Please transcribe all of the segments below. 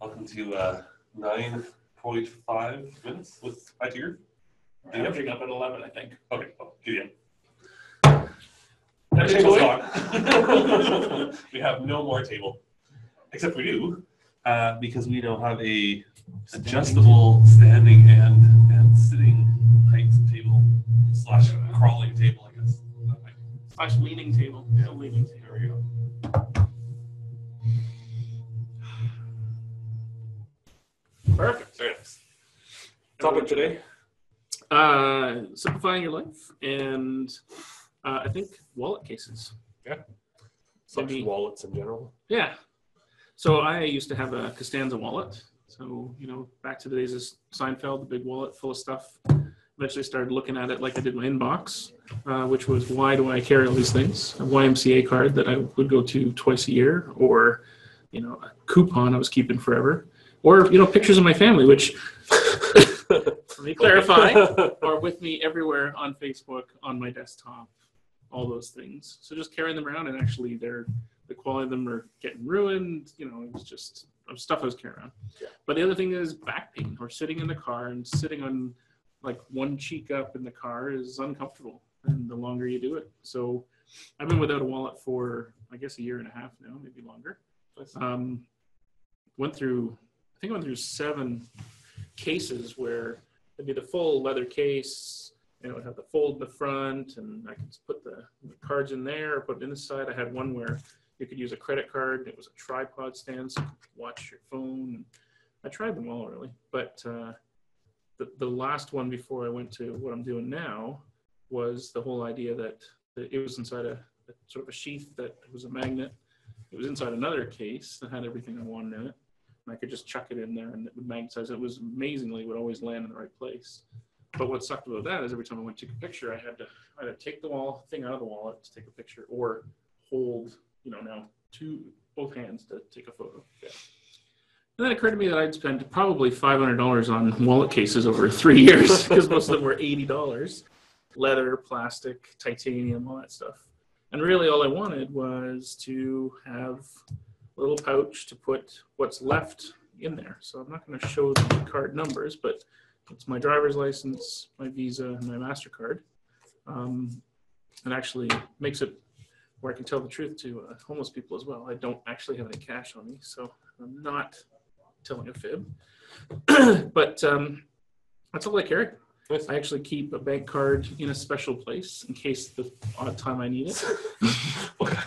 Welcome to 9.5 minutes with my dear. I'm catching up at 11, I think. Okay, well, good. That table's gone. We have no more table, except we do, because we now have a adjustable standing and sitting height table slash crawling table, I guess. Slash leaning table. Yeah, leaning table. There we go. Perfect. Very nice. Topic today? Simplifying your life and I think wallet cases. Yeah. Such wallets in general. Yeah. So I used to have a Costanza wallet. So, you know, back to the days of Seinfeld, the big wallet full of stuff. Eventually started looking at it like I did my inbox, which was why do I carry all these things? A YMCA card that I would go to twice a year or, you know, a coupon I was keeping forever. Or, you know, pictures of my family, which, let me clarify, are with me everywhere on Facebook, on my desktop, all those things. So just carrying them around, and actually the quality of them are getting ruined. You know, it was just stuff I was carrying around. Yeah. But the other thing is back pain, or sitting in the car and sitting on like one cheek up in the car is uncomfortable, and the longer you do it. So I've been without a wallet for, I guess, 1.5 years now, maybe longer. I think I went through 7 cases where it'd be the full leather case, and it would have the fold in the front, and I could put the cards in there, or put it in the side. I had one where you could use a credit card, and it was a tripod stand, so you could watch your phone. I tried them all, really. But the last one before I went to what I'm doing now was the whole idea that it was inside a sort of a sheath that was a magnet. It was inside another case that had everything I wanted in it. I could just chuck it in there and it would magnetize. It was amazingly, would always land in the right place. But what sucked about that is every time I went to take a picture, I had to either take the thing out of the wallet to take a picture or hold, you know, now both hands to take a photo. Yeah. And then it occurred to me that I'd spent probably $500 on wallet cases over 3 years because most of them were $80. Leather, plastic, titanium, all that stuff. And really all I wanted was to have little pouch to put what's left in there. So I'm not going to show the card numbers, but it's my driver's license, my Visa, and my MasterCard. It actually makes it where I can tell the truth to homeless people as well. I don't actually have any cash on me, so I'm not telling a fib. But that's all I carry. Yes. I actually keep a bank card in a special place in case the odd time I need it.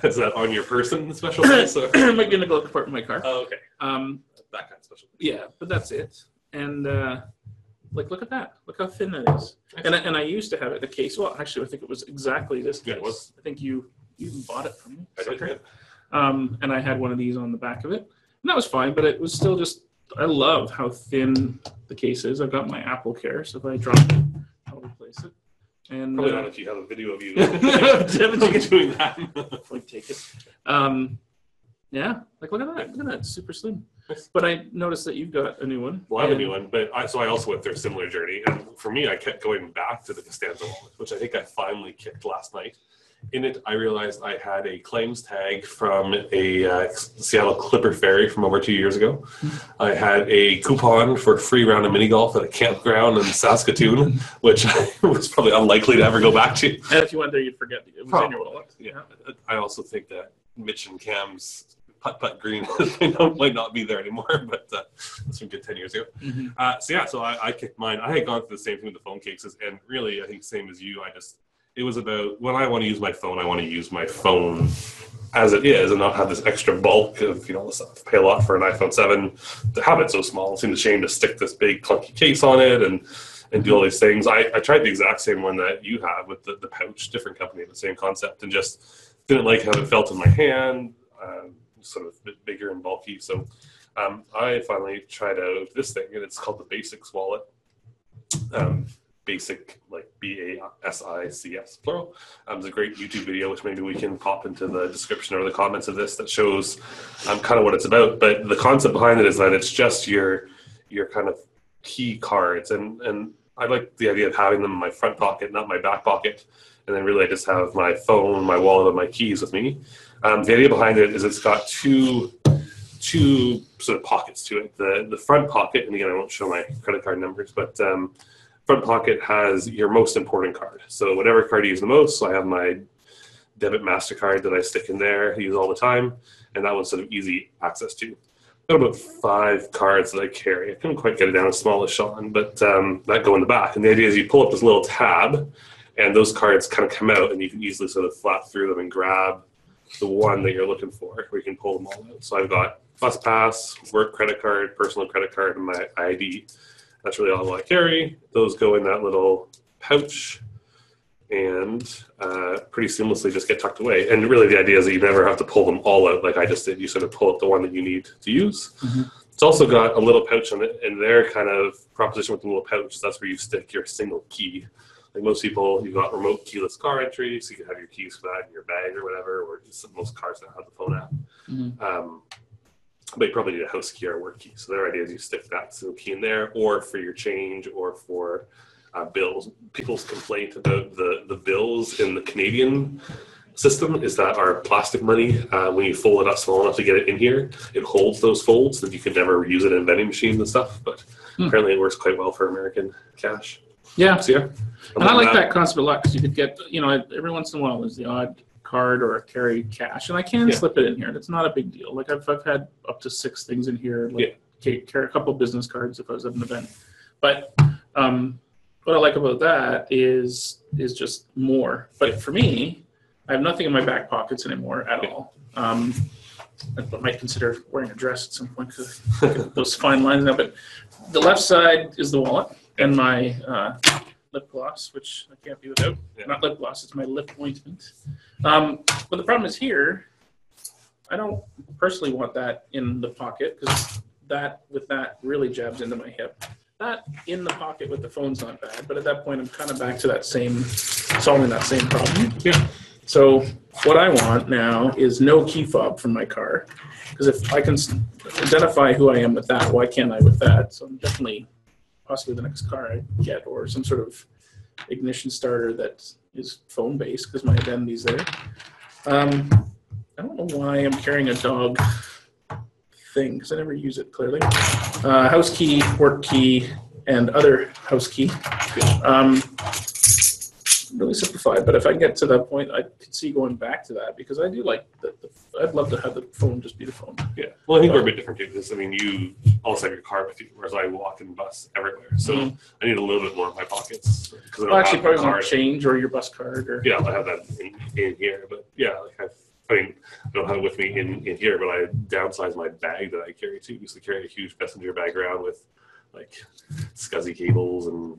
Is that on your person, the special place? My glove compartment in my car. Oh, okay. That kind of special place. Yeah, but that's it. And like, look at that. Look how thin that is. Excellent. And I used to have it in a case. Well, actually, I think it was exactly this case. Yeah, it was. I think you even bought it from me. I did. Yeah. And I had one of these on the back of it. And that was fine, but it was still just, I love how thin the case is. I've got my Apple Care, so if I drop it, I'll replace it. And probably not if you have a video of you doing that. Like, take it. Yeah, like look at that. Look at that. Super slim. But I noticed that you've got a new one. Well, I have a new one, but so I also went through a similar journey. And for me, I kept going back to the Costanza wallet, which I think I finally kicked last night. In it, I realized I had a claims tag from a Seattle Clipper Ferry from over 2 years ago. I had a coupon for a free round of mini golf at a campground in Saskatoon, which was probably unlikely to ever go back to. And if you went there, you'd forget it was in your wallet. Yeah. I also think that Mitch and Cam's putt-putt green might not be there anymore, but that's from good 10 years ago. Mm-hmm. So I kicked mine. I had gone through the same thing with the phone cases, and really, I think same as you, it was about, when I want to use my phone, I want to use my phone as it is and not have this extra bulk of, you know, let's pay a lot for an iPhone 7 to have it so small. It seemed a shame to stick this big clunky case on it and do all these things. I tried the exact same one that you have with the pouch, different company, the same concept, and just didn't like how it felt in my hand, sort of a bit bigger and bulky. So I finally tried out this thing, and it's called the Basics Wallet. Basic, like BASICS, plural. There's a great YouTube video, which maybe we can pop into the description or the comments of this, that shows kind of what it's about. But the concept behind it is that it's just your kind of key cards. And I like the idea of having them in my front pocket, not my back pocket. And then really I just have my phone, my wallet, and my keys with me. The idea behind it is it's got two two sort of pockets to it. The front pocket, and again, I won't show my credit card numbers, but front pocket has your most important card. So whatever card you use the most, so I have my debit MasterCard that I stick in there, I use all the time, and that one's sort of easy access to. I've got about 5 cards that I carry. I couldn't quite get it down as small as Sean, but that go in the back. And the idea is you pull up this little tab, and those cards kind of come out, and you can easily sort of flap through them and grab the one that you're looking for, where you can pull them all out. So I've got bus pass, work credit card, personal credit card, and my ID. That's really all I carry. Those go in that little pouch and pretty seamlessly just get tucked away. And really the idea is that you never have to pull them all out like I just did. You sort of pull out the one that you need to use. Mm-hmm. It's also got a little pouch on it, and their kind of proposition with the little pouch, that's where you stick your single key. Like most people, you've got remote keyless car entry, so you can have your keys for that in your bag or whatever, or just most cars now have the phone app. Mm-hmm. But you probably need a house key or a work key. So their idea is you stick that single key in there, or for your change, or for bills. People's complaint about the bills in the Canadian system is that our plastic money, when you fold it up small enough to get it in here, it holds those folds that you could never use it in vending machines and stuff. But apparently it works quite well for American cash. Yeah. So yeah. And I like that concept a lot, because you could get, you know, every once in a while there's the odd card or carry cash, and I can slip it in here, and it's not a big deal. Like I've had up to 6 things in here, like carry a couple of business cards if I was at an event. But what I like about that is just more. But for me, I have nothing in my back pockets anymore at all. I might consider wearing a dress at some point because those fine lines now. But the left side is the wallet and my lip gloss, which I can't be without. Yeah. Not lip gloss, it's my lip ointment. But the problem is here, I don't personally want that in the pocket, because that with that really jabs into my hip. That in the pocket with the phone's not bad, but at that point I'm kind of back to that same, solving that same problem. Yeah. So what I want now is no key fob from my car, because if I can identify who I am with that, why can't I with that? So I'm definitely possibly the next car I get, or some sort of ignition starter that is phone-based, because my identity's there. I don't know why I'm carrying a dog thing, because I never use it, clearly. House key, work key, and other house key. Really simplified, but if I get to that point, I could see going back to that, because I do like I'd love to have the phone just be the phone. Yeah, well, I think we're a bit different too, because I mean, you also have your car with you, whereas I walk and bus everywhere. So I need a little bit more in my pockets. Because I actually probably want to change or your bus card or I have that in here. But yeah, like I mean, I don't have it with me in here, but I downsize my bag that I carry too. I used to carry a huge messenger bag around with like SCSI cables and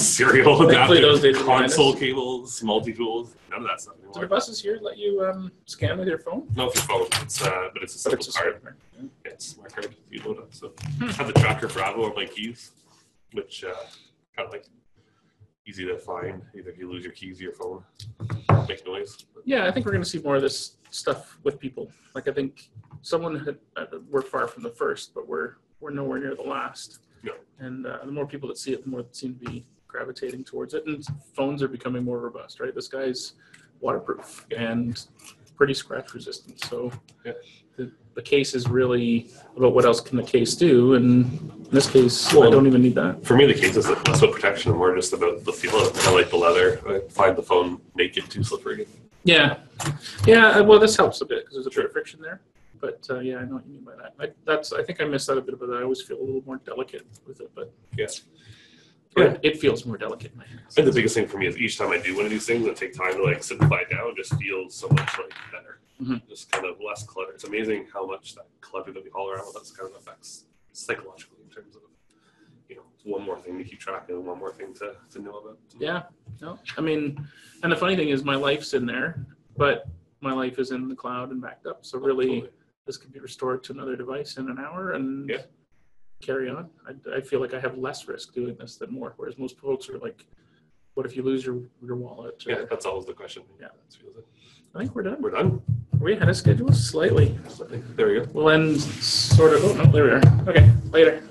serial adapters, console cables, multi-tools, none of that stuff anymore. Do the buses here let you scan with your phone? No, it's your phone, but it's a simple card. Yeah. Yeah, it's a smart card. You load up. So I have the tracker Bravo on my keys, which kind of like easy to find. Either if you lose your keys or your phone, make noise. But yeah, I think we're going to see more of this stuff with people. Like I think someone had, we're far from the first, but we're nowhere near the last. Yeah. And the more people that see it, the more that seem to be gravitating towards it. And phones are becoming more robust, right? This guy's waterproof and pretty scratch resistant. So the case is really about what else can the case do. And in this case, well, I don't even need that. For me, the case is less about protection and more just about the feel of it. I like the leather. I find the phone naked too slippery. Yeah. Yeah, well, this helps a bit because there's a bit of friction there. But yeah, I know what you mean by that. I think I missed out a bit, but I always feel a little more delicate with it. But it feels more delicate in my hands. And the biggest thing for me is each time I do one of these things, I take time to like simplify it down. It just feels so much like better, just kind of less clutter. It's amazing how much that clutter that we haul around with us kind of affects psychologically in terms of one more thing to keep track of, one more thing to know about. Yeah, no, I mean, and the funny thing is my life's in there, but my life is in the cloud and backed up. So really. Absolutely. This could be restored to another device in an hour and carry on. I feel like I have less risk doing this than more, whereas most folks are like, what if you lose your wallet? Or, that's always the question. Yeah. I think we're done. We're done. Are we ahead of schedule? Slightly. There we go. We'll end sort of, oh, no, there we are. Okay, later.